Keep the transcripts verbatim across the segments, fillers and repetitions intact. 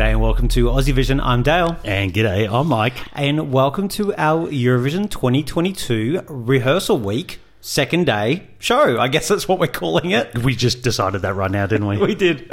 G'day and welcome to Aussie Vision. I'm Dale. And g'day, I'm Mike. And welcome to our Eurovision twenty twenty-two rehearsal week. Second day show, I guess that's what we're calling it. We just decided that right now, didn't we? We did.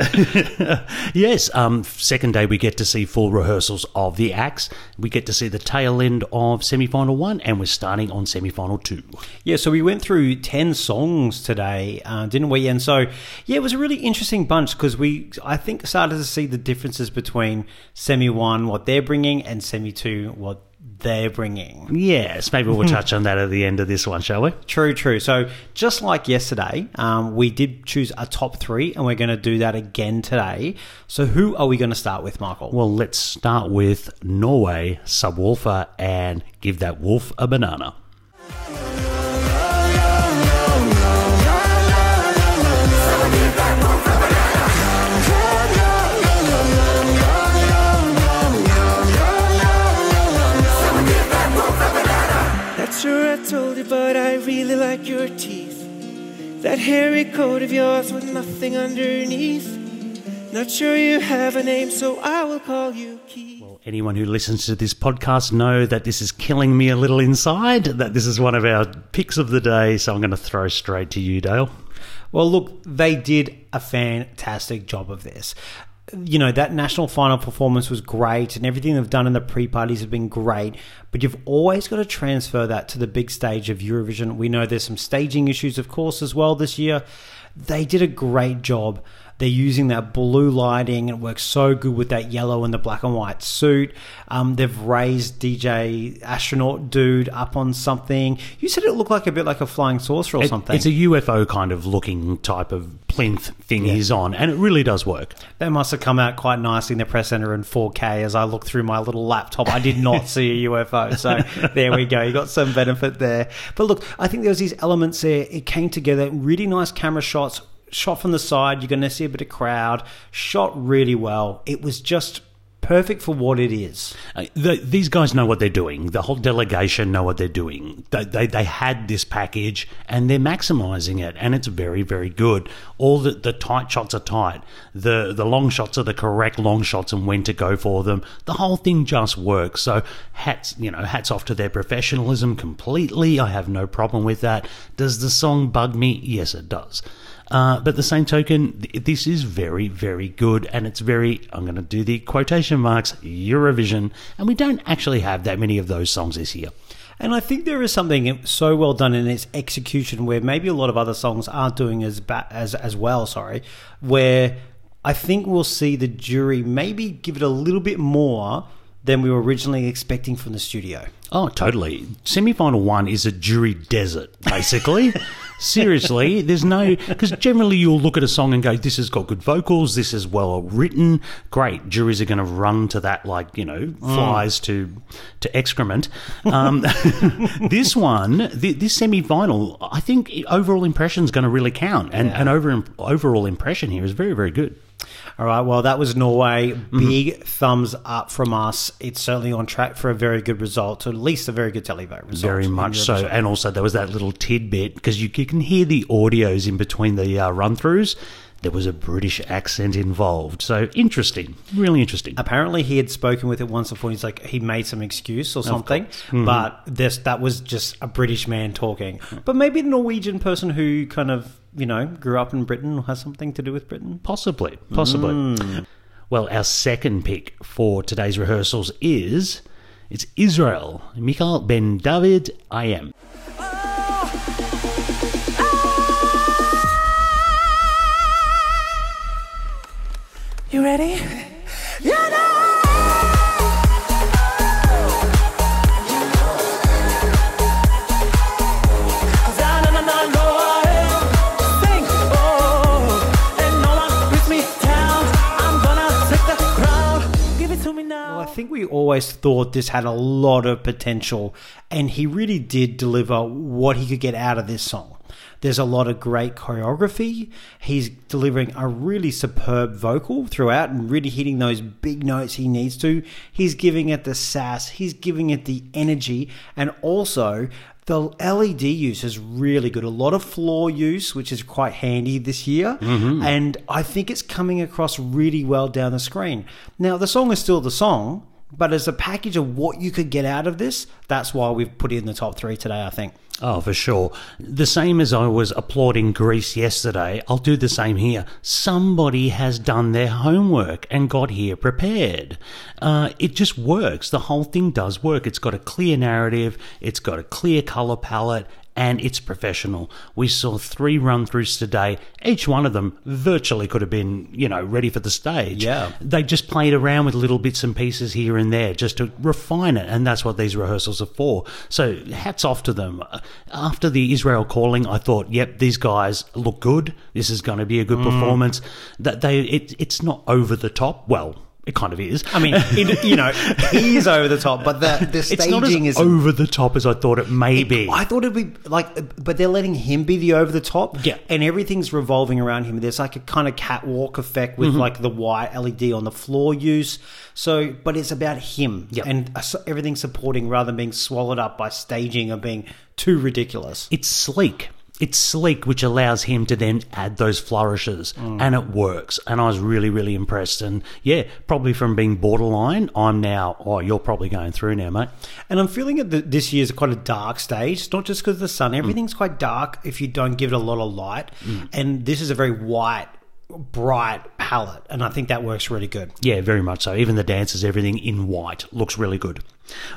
Yes, um, second day we get to see full rehearsals of the acts. We get to see the tail end of semi-final one, and we're starting on semi-final two. Yeah, so we went through ten songs today, uh, didn't we? And so, yeah, it was a really interesting bunch because we, I think, started to see the differences between semi-one, what they're bringing, and semi-two, what they're bringing. Yes, maybe we'll touch on that at the end of this one, shall we? True, true. So just like yesterday, um, we did choose a top three, and we're going to do that again today. So who are we going to start with, Michael? Well, let's start with Norway, Subwoolfer, and Give That Wolf a Banana. Sure, I told you, but I really like your teeth. That hairy coat of yours with nothing underneath. Not sure you have a name, so I will call you Keith. Well, anyone who listens to this podcast know that this is killing me a little inside, that this is one of our picks of the day, so I'm going to throw straight to you, Dale. Well, look, they did a fantastic job of this. You know, that national final performance was great, and everything they've done in the pre-parties have been great, but you've always got to transfer that to the big stage of Eurovision. We know there's some staging issues, of course, as well this year. They did a great job. They're using that blue lighting. It works so good with that yellow and the black and white suit. Um, they've raised D J astronaut dude up on something. You said it looked like a bit like a flying saucer or it, something. It's a U F O kind of looking type of plinth thing yeah. he's on, and it really does work. That must have come out quite nicely in the press center in four K. As I looked through my little laptop, I did not see a U F O. So there we go. You got some benefit there. But look, I think there was these elements there. It came together. Really nice camera shots. Shot from the side, you're going to see a bit of crowd. Shot really well. It was just perfect for what it is. Uh, the, these guys know what they're doing. The whole delegation know what they're doing. They, they they had this package, and they're maximizing it, and it's very, very good. All the, the tight shots are tight. The, the long shots are the correct long shots and when to go for them. The whole thing just works. So hats, you know, hats off to their professionalism completely. I have no problem with that. Does the song bug me? Yes, it does. Uh, but the same token, this is very, very good, and it's very, I'm going to do the quotation marks, Eurovision, and we don't actually have that many of those songs this year. And I think there is something so well done in its execution where maybe a lot of other songs aren't doing as ba- as as well, sorry, where I think we'll see the jury maybe give it a little bit more than we were originally expecting from the studio. Oh, totally. Semi-final one is a jury desert, basically. Seriously, there's no... Because generally you'll look at a song and go, this has got good vocals, this is well written, great. Juries are going to run to that like, you know, flies mm. to to excrement. Um, this one, the, this semi-final, I think overall impression is going to really count. And yeah. an over, overall impression here is very, very good. All right, well, that was Norway. Big mm-hmm. thumbs up from us. It's certainly on track for a very good result, at least a very good televote result. Very much so. Result. And also there was that little tidbit, because you, you can hear the audios in between the uh, run-throughs. There was a British accent involved. So interesting, really interesting. Apparently he had spoken with it once before. He's like, he made some excuse or something. Mm-hmm. But this that was just a British man talking. But maybe the Norwegian person who kind of, you know, grew up in Britain or has something to do with Britain. Possibly, possibly. Mm. Well, our second pick for today's rehearsals is, it's Israel, Mikhail Ben David, I Am. You ready? You know! I think we always thought this had a lot of potential, and he really did deliver what he could get out of this song. There's a lot of great choreography. He's delivering a really superb vocal throughout and really hitting those big notes he needs to. He's giving it the sass. He's giving it the energy. And also, the L E D use is really good. A lot of floor use, which is quite handy this year. Mm-hmm. And I think it's coming across really well down the screen. Now, the song is still the song, but as a package of what you could get out of this, that's why we've put it in the top three today, I think. Oh, for sure. The same as I was applauding Greece yesterday, I'll do the same here. Somebody has done their homework and got here prepared. Uh, it just works. The whole thing does work. It's got a clear narrative. It's got a clear colour palette. And it's professional. We saw three run-throughs today. Each one of them virtually could have been, you know, ready for the stage. Yeah. They just played around with little bits and pieces here and there just to refine it, and that's what these rehearsals are for. So hats off to them. After the Israel Calling, I thought, yep, these guys look good. This is going to be a good mm. performance. That they, it, it's not over the top. Well, it kind of is. I mean, it, you know, he is over the top, but the, the staging is over the top as I thought it may it, be. I thought it'd be like, but they're letting him be the over the top, yeah. And everything's revolving around him. There's like a kind of catwalk effect with mm-hmm. like the white L E D on the floor use. So, but it's about him, yep. And everything supporting rather than being swallowed up by staging or being too ridiculous. It's sleek. It's sleek, which allows him to then add those flourishes, mm. and it works. And I was really, really impressed. And, yeah, probably from being borderline, I'm now, oh, you're probably going through now, mate. And I'm feeling that this year's quite a dark stage. It's not just because of the sun. Everything's mm. quite dark if you don't give it a lot of light. Mm. And this is a very white, bright palette, and I think that works really good. Yeah, very much so. Even the dances, everything in white looks really good.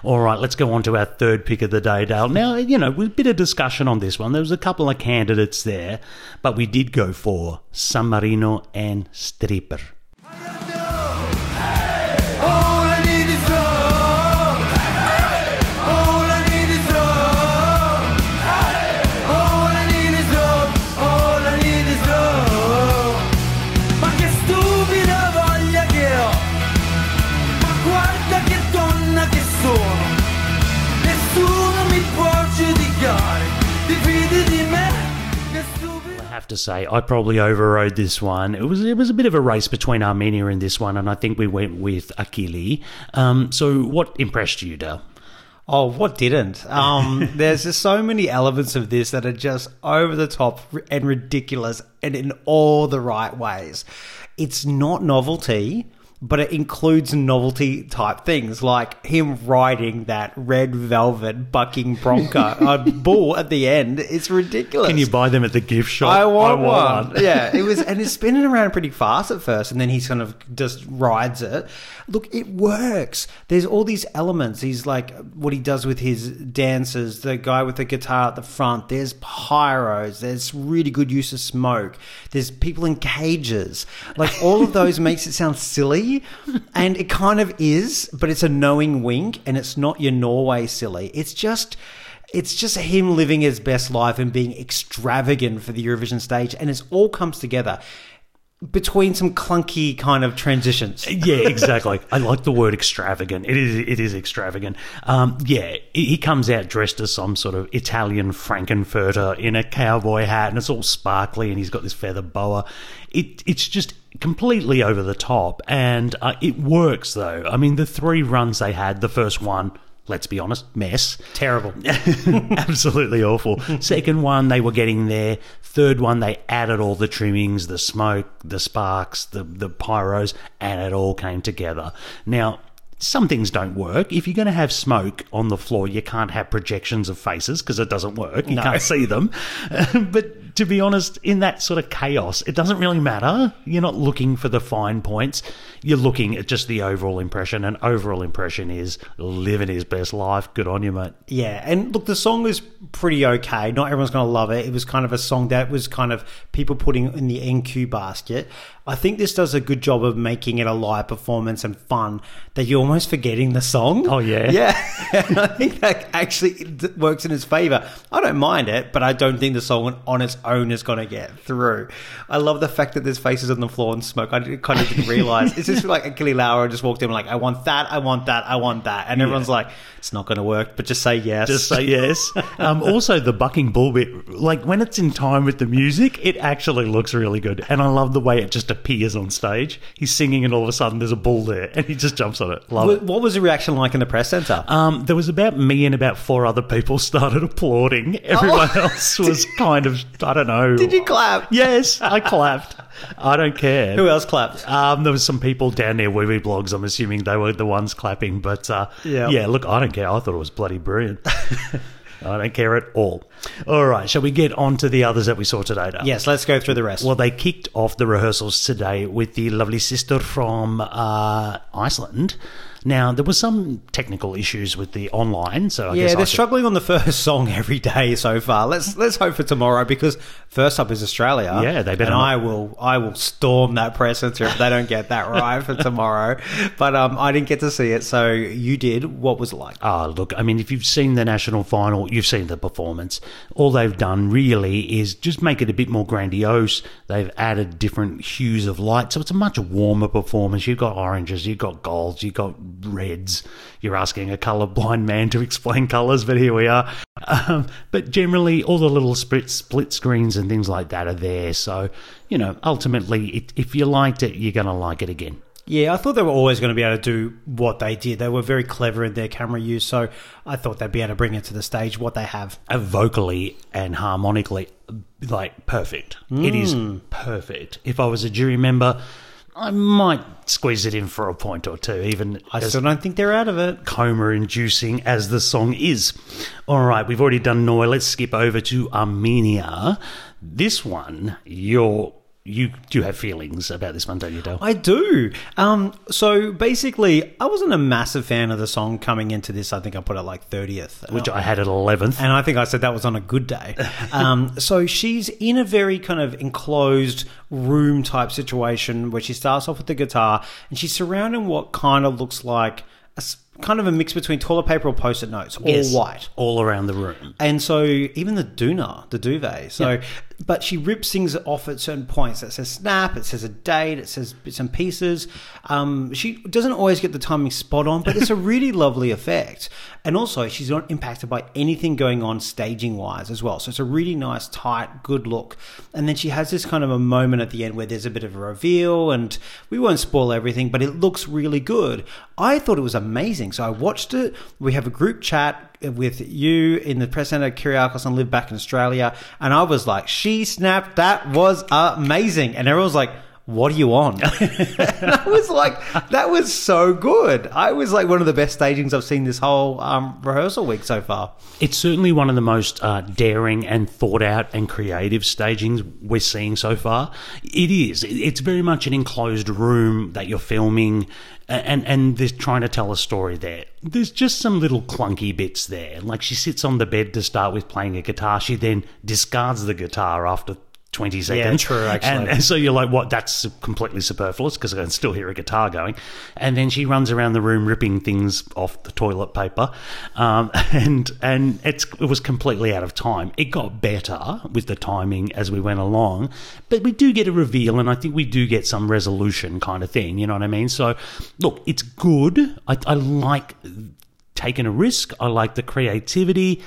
All right, let's go on to our third pick of the day, Dale. Now, you know, with a bit of discussion on this one. There was a couple of candidates there, but we did go for San Marino and Striper. To say I probably overrode this one. It was it was a bit of a race between Armenia and this one, and I think we went with Achille. Um, so what impressed you, Dale? Oh, what didn't? Um, there's just so many elements of this that are just over the top and ridiculous and in all the right ways. It's not novelty, but it includes novelty type things like him riding that red velvet bucking bronco, a bull at the end. It's ridiculous. Can you buy them at the gift shop? I want, I want one. one. Yeah, it was, and it's spinning around pretty fast at first, and then he kind of just rides it. Look, it works. There's all these elements. He's like what he does with his dances. The guy with the guitar at the front. There's pyros. There's really good use of smoke. There's people in cages. Like all of those makes it sound silly. And it kind of is, but it's a knowing wink, and it's not your Norway silly. It's just, it's just him living his best life and being extravagant for the Eurovision stage, and it all comes together between some clunky kind of transitions. Yeah, exactly. I like the word extravagant. It is it is extravagant. Um, yeah, he comes out dressed as some sort of Italian Frankenfurter in a cowboy hat, and it's all sparkly, and he's got this feather boa. It It's just completely over the top, and uh, it works, though. I mean, the three runs they had, the first one, let's be honest, mess. Terrible. Absolutely awful. Second one, they were getting there. Third one, they added all the trimmings, the smoke, the sparks, the, the pyros, and it all came together. Now, some things don't work. If you're going to have smoke on the floor, you can't have projections of faces because it doesn't work. You no. can't see them. But to be honest, in that sort of chaos, it doesn't really matter. You're not looking for the fine points. You're looking at just the overall impression, and overall impression is living his best life. Good on you, mate. Yeah, and look, the song was pretty okay. Not everyone's going to love it. It was kind of a song that was kind of people putting in the N Q basket. I think this does a good job of making it a live performance and fun that you're almost forgetting the song. Oh, yeah. Yeah. And I think that actually works in his favour. I don't mind it, but I don't think the song on its owner's going to get through. I love the fact that there's faces on the floor and smoke. I kind of didn't realise. It's just like Achille Lauro just walked in like, I want that, I want that, I want that. And everyone's yeah. like, it's not going to work, but just say yes. Just say yes. um, also, the bucking bull bit, like when it's in time with the music, it actually looks really good. And I love the way it just appears on stage. He's singing and all of a sudden there's a bull there and he just jumps on it. Love what, it. What was the reaction like in the press centre? Um, there was about me and about four other people started applauding. Everyone oh. else was kind of, I don't know. Did you clap? Yes, I clapped. I don't care. Who else clapped? Um, there was some people down near Weebly Blogs. I'm assuming they were the ones clapping. But uh, yeah. yeah, look, I don't care. I thought it was bloody brilliant. I don't care at all. All right, shall we get on to the others that we saw today, Dale? Yes, let's go through the rest. Well, they kicked off the rehearsals today with the lovely sister from uh, Iceland. Now, there were some technical issues with the online, so I yeah, guess Yeah, they're should... struggling on the first song every day so far. Let's let's hope for tomorrow, because first up is Australia. Yeah, they better. And not... I will I will storm that press center if they don't get that right for tomorrow. But um, I didn't get to see it, so you did. What was it like? Ah, oh, look, I mean, if you've seen the national final, you've seen the performance. All they've done really is just make it a bit more grandiose. They've added different hues of light, so it's a much warmer performance. You've got oranges, you've got golds, you've got reds. You're asking a colourblind man to explain colours, but here we are. Um, but generally, all the little split, split screens and things like that are there. So, you know, ultimately, it, if you liked it, you're going to like it again. Yeah, I thought they were always going to be able to do what they did. They were very clever in their camera use, so I thought they'd be able to bring it to the stage, what they have. And vocally and harmonically, like, perfect. Mm. It is perfect. If I was a jury member, I might squeeze it in for a point or two, even I still don't think they're out of it. Coma-inducing as the song is. All right, we've already done Noi. Let's skip over to Armenia. This one, you're... You do have feelings about this one, don't you, Dale? I do. Um, so basically, I wasn't a massive fan of the song coming into this. I think I put it like thirtieth. Which I had at eleventh. And I think I said that was on a good day. um, so she's in a very kind of enclosed room type situation where she starts off with the guitar and she's surrounding what kind of looks like a kind of a mix between toilet paper or post-it notes, all yes, white. All around the room. And so even the doona, the duvet. So, yeah. But she rips things off at certain points. It says snap, it says a date, it says bits and pieces. Um, she doesn't always get the timing spot on, but it's a really lovely effect. And also she's not impacted by anything going on staging-wise as well. So it's a really nice, tight, good look. And then she has this kind of a moment at the end where there's a bit of a reveal, and we won't spoil everything, but it looks really good. I thought it was amazing. So I watched it. We have a group chat with you in the press center, Kyriakos, and live back in Australia. And I was like, she snapped. That was amazing. And everyone was like, what are you on? And I was like, that was so good. I was like one of the best stagings I've seen this whole um, rehearsal week so far. It's certainly one of the most uh, daring and thought out and creative stagings we're seeing so far. It is. It's very much an enclosed room that you're filming, and and they're trying to tell a story there. There's just some little clunky bits there. Like she sits on the bed to start with playing a guitar. She then discards the guitar after twenty seconds. Yeah, true, actually. And, and so you're like, what? That's completely superfluous because I can still hear a guitar going. And then she runs around the room ripping things off the toilet paper. Um, and and it's, it was completely out of time. It got better with the timing as we went along. But we do get a reveal, and I think we do get some resolution kind of thing. You know what I mean? So, look, it's good. I, I like taking a risk. I like the creativity.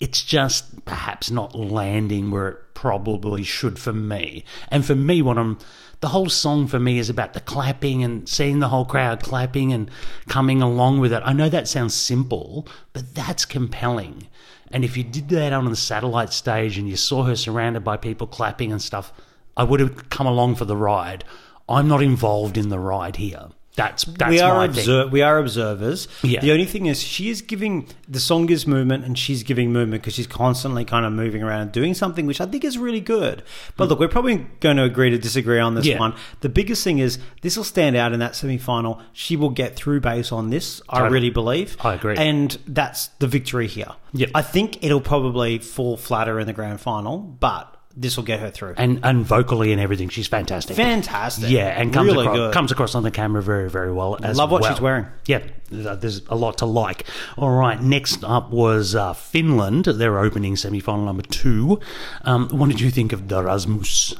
It's just perhaps not landing where it probably should for me. And for me, what I'm, the whole song for me is about the clapping and seeing the whole crowd clapping and coming along with it. I know that sounds simple, but that's compelling. And if you did that on the satellite stage and you saw her surrounded by people clapping and stuff, I would have come along for the ride. I'm not involved in the ride here. That's, that's we are observe we are observers. Yeah. The only thing is, she is giving the song gives movement, and she's giving movement because she's constantly kind of moving around and doing something, which I think is really good. But mm. look, we're probably going to agree to disagree on this yeah. one. The biggest thing is this will stand out in that semi-final. She will get through based on this. I totally. really believe. I agree, and that's the victory here. Yep. I think it'll probably fall flatter in the grand final, but this will get her through. And and vocally and everything, she's fantastic. Fantastic. Yeah, and comes, really across, comes across on the camera very, very well as Love what well. she's wearing. Yeah, there's a lot to like. All right, next up was uh, Finland, their opening semi-final number two. Um, what did you think of The Rasmus?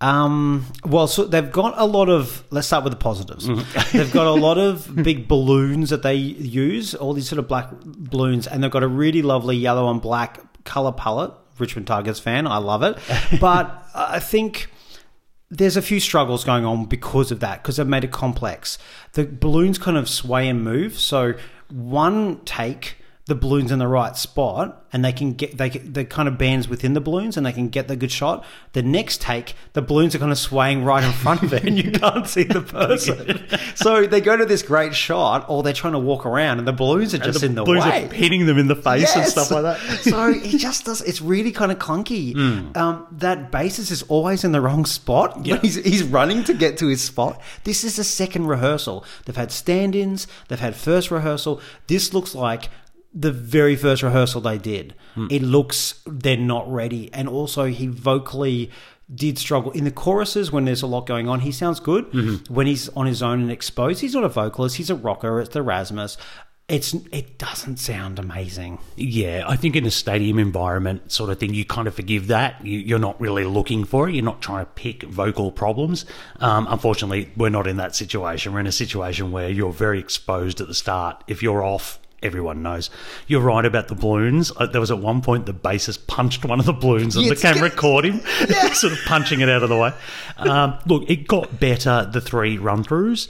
Um, well, so they've got a lot of, let's start with the positives. Mm-hmm. They've got a lot of big balloons that they use, all these sort of black balloons, and they've got a really lovely yellow and black colour palette. Richmond Tigers fan, I love it. But I think there's a few struggles going on because of that, because they've made it complex. The balloons kind of sway and move. So one take, the balloon's in the right spot and they can get, they they kind of bands within the balloons and they can get the good shot. The next take, the balloons are kind of swaying right in front of it and you can't see the person. So they go to this great shot or they're trying to walk around and the balloons are just the in the balloons way. Are hitting them in the face yes. and stuff like that. So it just does, it's really kind of clunky. Mm. Um, that basis is always in the wrong spot. Yep. He's, he's running to get to his spot. This is the second rehearsal. They've had stand-ins, they've had first rehearsal. This looks like the very first rehearsal they did. Mm. It looks they're not ready. And also he vocally did struggle. In the choruses, when there's a lot going on, he sounds good. Mm-hmm. When he's on his own and exposed, he's not a vocalist, he's a rocker, it's the Rasmus. It's It doesn't sound amazing. Yeah, I think in a stadium environment sort of thing, you kind of forgive that. You, you're not really looking for it. You're not trying to pick vocal problems. Um, unfortunately, we're not in that situation. We're in a situation where you're very exposed at the start. If you're off, everyone knows. You're right about the balloons. There was at one point the bassist punched one of the balloons and yes. the camera caught him, yeah. sort of punching it out of the way. Um, look, it got better, the three run-throughs.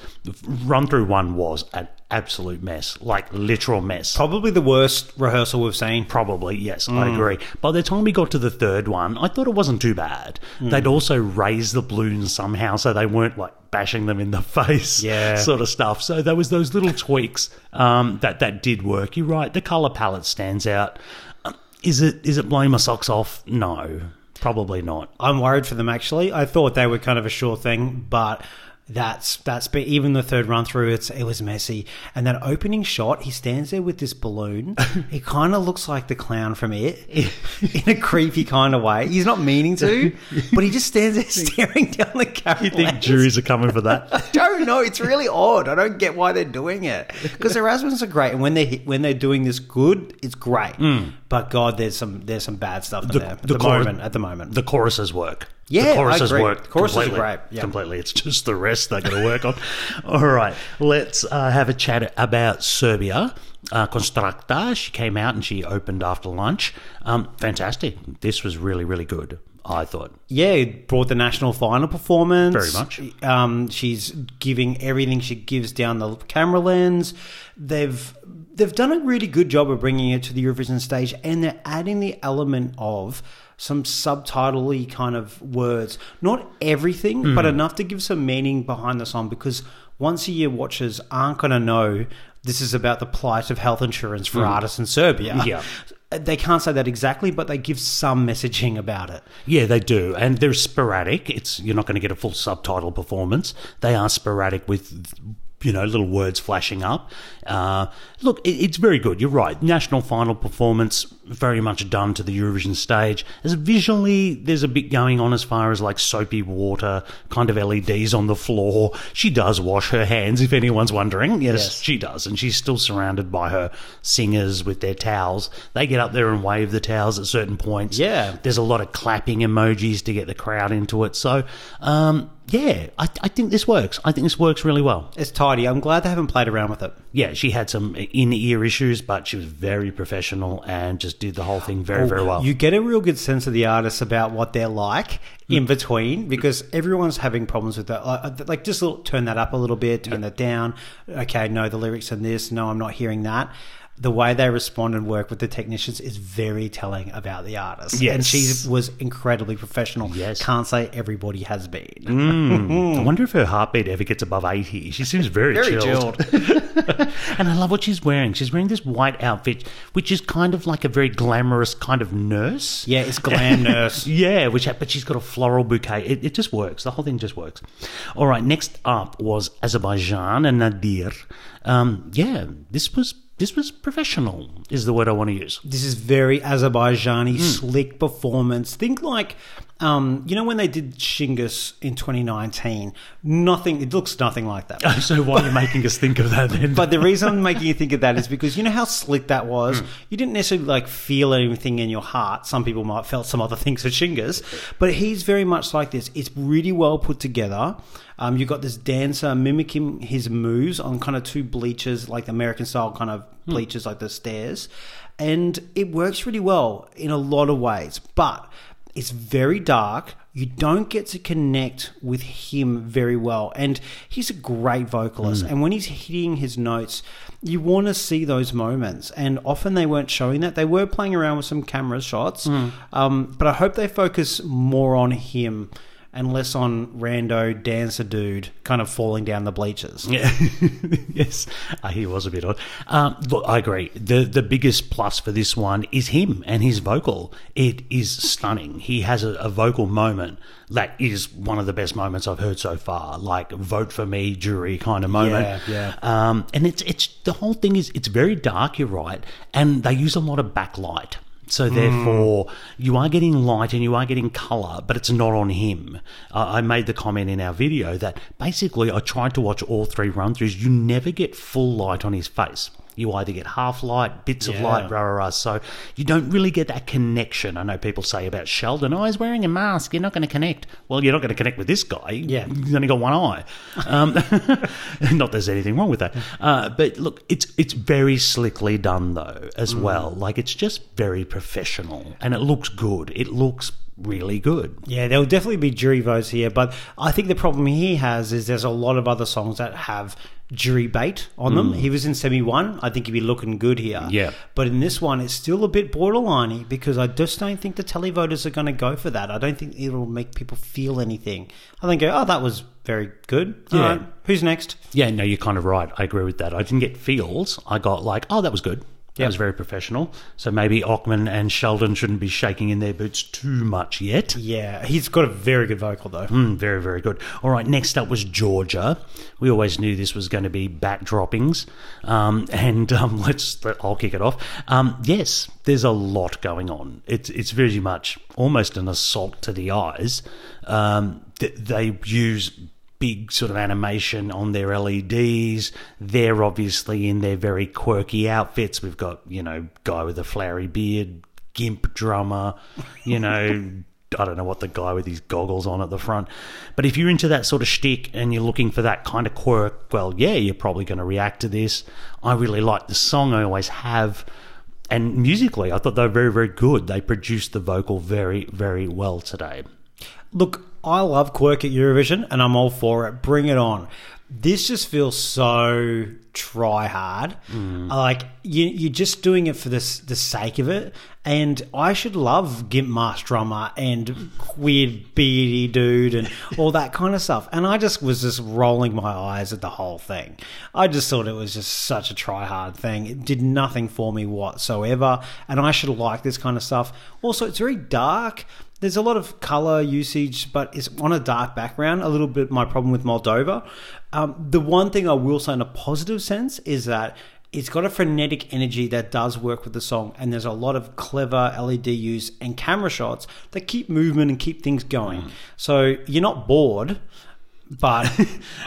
Run-through one was an absolute mess, like literal mess. Probably the worst rehearsal we've seen. Probably, yes, mm. I agree. By the time we got to the third one, I thought it wasn't too bad. Mm. They'd also raised the balloons somehow so they weren't like bashing them in the face yeah. sort of stuff. So there was those little tweaks um, that, that did work. You're right, the colour palette stands out. Um, is it is it blowing my socks off? No, probably not. I'm worried for them, actually. I thought they were kind of a sure thing, but that's that's been, even the third run through, it's it was messy. And that opening shot, he stands there with this balloon. He kind of looks like the clown from It in a creepy kind of way. He's not meaning to, but he just stands there staring down the camera. You think juries are coming for that? I don't know. It's really odd. I don't get why they're doing it, because the Rasmus are great, and when they when they're doing this good, it's great. Mm. But God, there's some there's some bad stuff in the, there at the, the chor- moment. At the moment, the choruses work. Yeah, the choruses I agree. work. The choruses completely, are great. Yeah. Completely, it's just the rest they're going to work on. All right, let's uh, have a chat about Serbia. Uh, Constrakta, she came out and she opened after lunch. Um, fantastic. This was really, really good, I thought. Yeah, brought the national final performance. Very much. Um, she's giving everything she gives down the camera lens. They've they've done a really good job of bringing it to the Eurovision stage, and they're adding the element of some subtitle-y kind of words. Not everything, mm. but enough to give some meaning behind the song, because once-a-year watchers aren't going to know this is about the plight of health insurance for mm. artists in Serbia. Yeah. They can't say that exactly, but they give some messaging about it. Yeah, they do. And they're sporadic. It's You're not going to get a full subtitle performance. They are sporadic with, you know, little words flashing up. Uh, look, it, it's very good. You're right. National final performance, very much done to the Eurovision stage. As visually, there's a bit going on as far as like soapy water, kind of L E Ds on the floor. She does wash her hands, if anyone's wondering. Yes, yes. She does. And she's still surrounded by her singers with their towels. They get up there and wave the towels at certain points. Yeah. There's a lot of clapping emojis to get the crowd into it. So, um... Yeah, I, I think this works. I think this works really well. It's tidy. I'm glad they haven't played around with it. Yeah, she had some in-ear issues, but she was very professional and just did the whole thing very, oh, very well. You get a real good sense of the artists about what they're like in between, because everyone's having problems with that. Like, just little, turn that up a little bit, turn yeah. that down. Okay, no, the lyrics in this. No, I'm not hearing that. The way they respond and work with the technicians is very telling about the artist. Yes. And she was incredibly professional. Yes. Can't say everybody has been. Mm. I wonder if her heartbeat ever gets above eighty. She seems very, very chilled. chilled. And I love what she's wearing. She's wearing this white outfit, which is kind of like a very glamorous kind of nurse. Yeah, it's glam nurse. yeah, which but she's got a floral bouquet. It, it just works. The whole thing just works. All right, next up was Azerbaijan and Nadir. Um, yeah, this was This was professional, is the word I want to use. This is very Azerbaijani, mm. slick performance. Think like, um, you know, when they did Shingis in twenty nineteen, nothing, it looks nothing like that. So why but, are you making us think of that then? But the reason I'm making you think of that is because you know how slick that was? Mm. You didn't necessarily like feel anything in your heart. Some people might have felt some other things for Shingis, but he's very much like this. It's really well put together. Um, you've got this dancer mimicking his moves on kind of two bleachers, like American-style kind of bleachers, mm. like the stairs. And it works really well in a lot of ways, but it's very dark. You don't get to connect with him very well. And he's a great vocalist. Mm. And when he's hitting his notes, you want to see those moments. And often they weren't showing that. They were playing around with some camera shots. Mm. Um, but I hope they focus more on him and less on rando dancer dude kind of falling down the bleachers. Yeah. Yes, uh, he was a bit odd. Um, look, I agree. The the biggest plus for this one is him and his vocal. It is stunning. He has a, a vocal moment that is one of the best moments I've heard so far, like vote for me, jury kind of moment. Yeah, yeah. Um, and it's it's the whole thing is it's very dark, you're right, and they use a lot of backlight. So therefore, mm. you are getting light and you are getting colour, but it's not on him. Uh, I made the comment in our video that basically I tried to watch all three run-throughs. You never get full light on his face. You either get half light, bits yeah. of light, rah, rah, rah. So you don't really get that connection. I know people say about Sheldon, oh, he's wearing a mask. You're not going to connect. Well, you're not going to connect with this guy. Yeah. He's only got one eye. Um, not there's anything wrong with that. Uh, but look, it's it's very slickly done, though, as mm. well. Like, it's just very professional. And it looks good. It looks really good. Yeah, there will definitely be jury votes here. But I think the problem he has is there's a lot of other songs that have jury bait on mm. them. He was in semi one. I think he'd be looking good here. Yeah. But in this one, it's still a bit borderline-y because I just don't think the televoters are going to go for that. I don't think it'll make people feel anything. I think, oh, that was very good. Yeah. All right, who's next? Yeah, no, you're kind of right. I agree with that. I didn't get feels. I got like, oh, that was good. That yep. was very professional. So maybe Ockman and Sheldon shouldn't be shaking in their boots too much yet. Yeah, he's got a very good vocal though. Mm, very, very good. All right, next up was Georgia. We always knew this was going to be backdroppings. Um, and um, let's, let, I'll kick it off. Um, yes, there's a lot going on. It's, it's very much almost an assault to the eyes. Um, th- they use big sort of animation on their L E Ds. They're obviously in their very quirky outfits. We've got, you know, guy with a flowery beard, gimp drummer, you know, I don't know what the guy with his goggles on at the front. But if you're into that sort of shtick and you're looking for that kind of quirk, well, yeah, you're probably going to react to this. I really like the song. I always have. And musically, I thought they were very, very good. They produced the vocal very, very well today. Look, I love quirk at Eurovision, and I'm all for it. Bring it on. This just feels so try hard. Mm. Like you, you're just doing it for this, the sake of it. And I should love gimp mask drummer and weird beardy dude and all that kind of stuff. And I just was just rolling my eyes at the whole thing. I just thought it was just such a try hard thing. It did nothing for me whatsoever. And I should like this kind of stuff. Also, it's very dark. There's a lot of colour usage, but it's on a dark background, a little bit my problem with Moldova. Um, the one thing I will say in a positive sense is that it's got a frenetic energy that does work with the song, and there's a lot of clever L E D use and camera shots that keep movement and keep things going. Mm. So you're not bored. But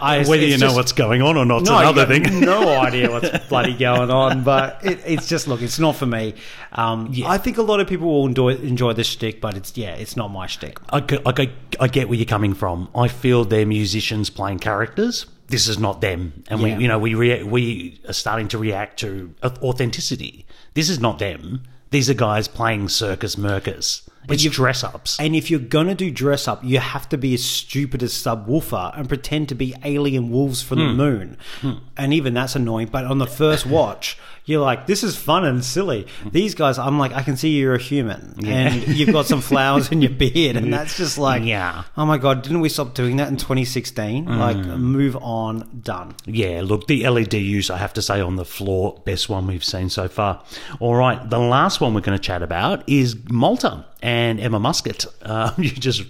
I, whether you know just, what's going on or not, no, another thing. No idea what's bloody going on. But it, it's just look, it's not for me. Um, yeah. I think a lot of people will enjoy enjoy this shtick, but it's yeah, it's not my shtick. I, I, I get where you're coming from. I feel they're musicians playing characters. This is not them, and yeah. we you know we rea- we are starting to react to authenticity. This is not them. These are guys playing circus mercus. It's dress-ups. And if you're going to do dress-up, you have to be as stupid as Subwoolfer and pretend to be alien wolves from mm. the moon. Mm. And even that's annoying. But on the first watch, you're like, this is fun and silly. These guys, I'm like, I can see you're a human. Yeah. And you've got some flowers in your beard. And that's just like, yeah. oh, my God, didn't we stop doing that in twenty sixteen? Mm. Like, move on, done. Yeah, look, the L E D use, I have to say, on the floor, best one we've seen so far. All right, the last one we're going to chat about is Malta. And Emma Muscat, um, you just,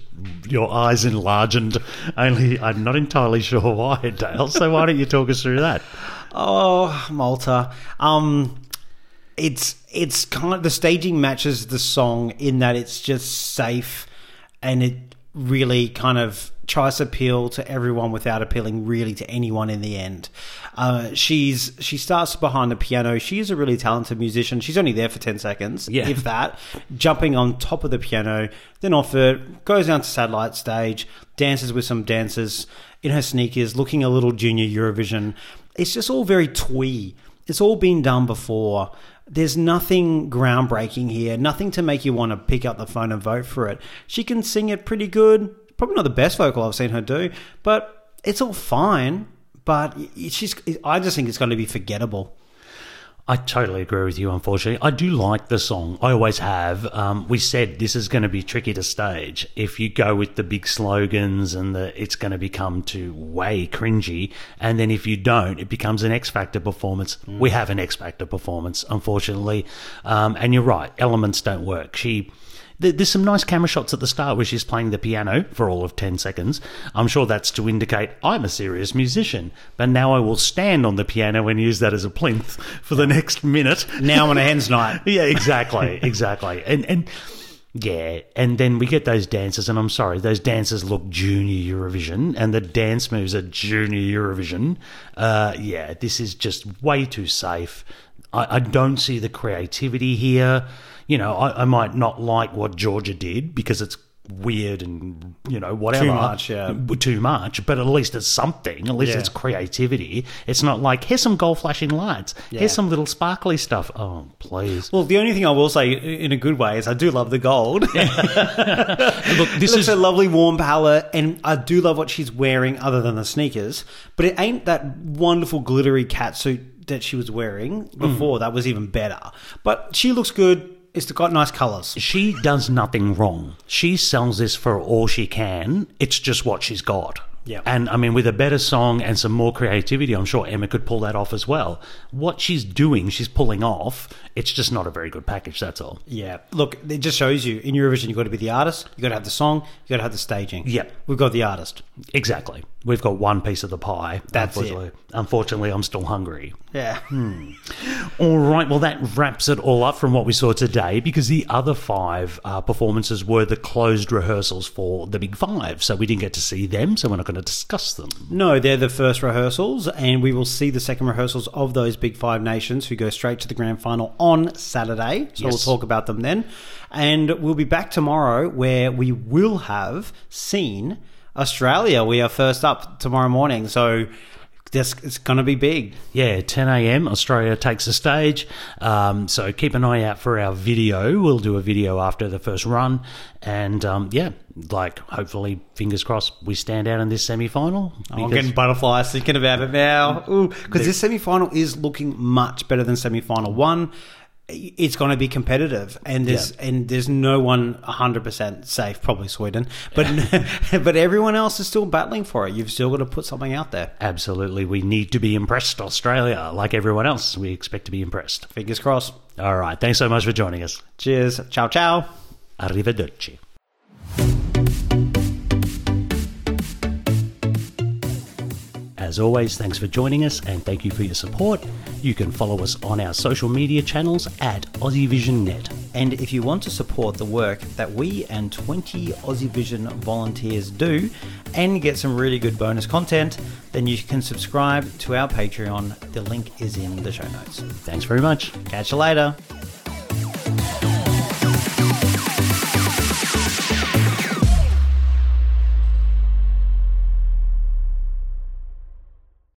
your eyes enlargened, only I'm not entirely sure why, Dale, so why don't you talk us through that? Oh, Malta. Um, it's it's kind of, the staging matches the song in that it's just safe, and it really kind of tries to appeal to everyone without appealing really to anyone in the end. Uh, she's she starts behind the piano. She is a really talented musician. She's only there for ten seconds, yeah. if that. Jumping on top of the piano, then off it, goes down to satellite stage, dances with some dancers in her sneakers, looking a little junior Eurovision. It's just all very twee. It's all been done before. There's nothing groundbreaking here, nothing to make you want to pick up the phone and vote for it. She can sing it pretty good. Probably not the best vocal I've seen her do, but it's all fine. But it's just, I just think it's going to be forgettable. I totally agree with you, unfortunately. I do like the song. I always have. Um, we said this is going to be tricky to stage. If you go with the big slogans and the, it's going to become too way cringy. And then if you don't, it becomes an X Factor performance. Mm. We have an X Factor performance, unfortunately. Um, and you're right. Elements don't work. She... There's some nice camera shots at the start where she's playing the piano for all of ten seconds. I'm sure that's to indicate I'm a serious musician, but now I will stand on the piano and use that as a plinth for the next minute. Now on a hen's night. Yeah, exactly, exactly. And and yeah, and then we get those dances, and I'm sorry, those dances look junior Eurovision, and the dance moves are junior Eurovision. Uh, yeah, this is just way too safe. I, I don't see the creativity here. You know, I, I might not like what Georgia did because it's weird and, you know, whatever. Too much, yeah. Too much, but at least it's something. At least yeah. it's creativity. It's not like, here's some gold flashing lights. Yeah. Here's some little sparkly stuff. Oh, please. Well, the only thing I will say in a good way is I do love the gold. Look, this is a lovely warm palette, and I do love what she's wearing other than the sneakers, but it ain't that wonderful glittery catsuit that she was wearing before. Mm. That was even better. But she looks good. It's got nice colours. She does nothing wrong. She sells this for all she can. It's just what she's got. Yeah. And, I mean, with a better song and some more creativity, I'm sure Emma could pull that off as well. What she's doing, she's pulling off. It's just not a very good package, that's all. Yeah. Look, it just shows you, in Eurovision, you've got to be the artist, you've got to have the song, you've got to have the staging. Yeah. We've got the artist. Exactly. We've got one piece of the pie. That's unfortunately. it. Unfortunately, I'm still hungry. Yeah. Hmm. All right. Well, that wraps it all up from what we saw today, because the other five uh, performances were the closed rehearsals for the big five. So we didn't get to see them, so we're not going to discuss them. No, they're the first rehearsals, and we will see the second rehearsals of those big five nations who go straight to the grand final on Saturday. So yes. We'll talk about them then. And we'll be back tomorrow where we will have seen Australia. We are first up tomorrow morning, so this, it's going to be big. Yeah, ten a.m. Australia takes the stage. Um, so keep an eye out for our video. We'll do a video after the first run. And, um, yeah, like, hopefully, fingers crossed, we stand out in this semi-final. Oh, I'm getting butterflies thinking about it now. Because this semi-final is looking much better than semi-final one. It's going to be competitive, and there's yeah. and there's no one one hundred percent safe, probably Sweden, but but everyone else is still battling for it. You've still got to put something out there. Absolutely. We need to be impressed, Australia. Like everyone else, we expect to be impressed. Fingers crossed. All right. Thanks so much for joining us. Cheers. Ciao, ciao. Arrivederci. As always, thanks for joining us, and thank you for your support. You can follow us on our social media channels at AussieVisionNet. And if you want to support the work that we and twenty AussieVision volunteers do and get some really good bonus content, then you can subscribe to our Patreon. The link is in the show notes. Thanks very much. Catch you later.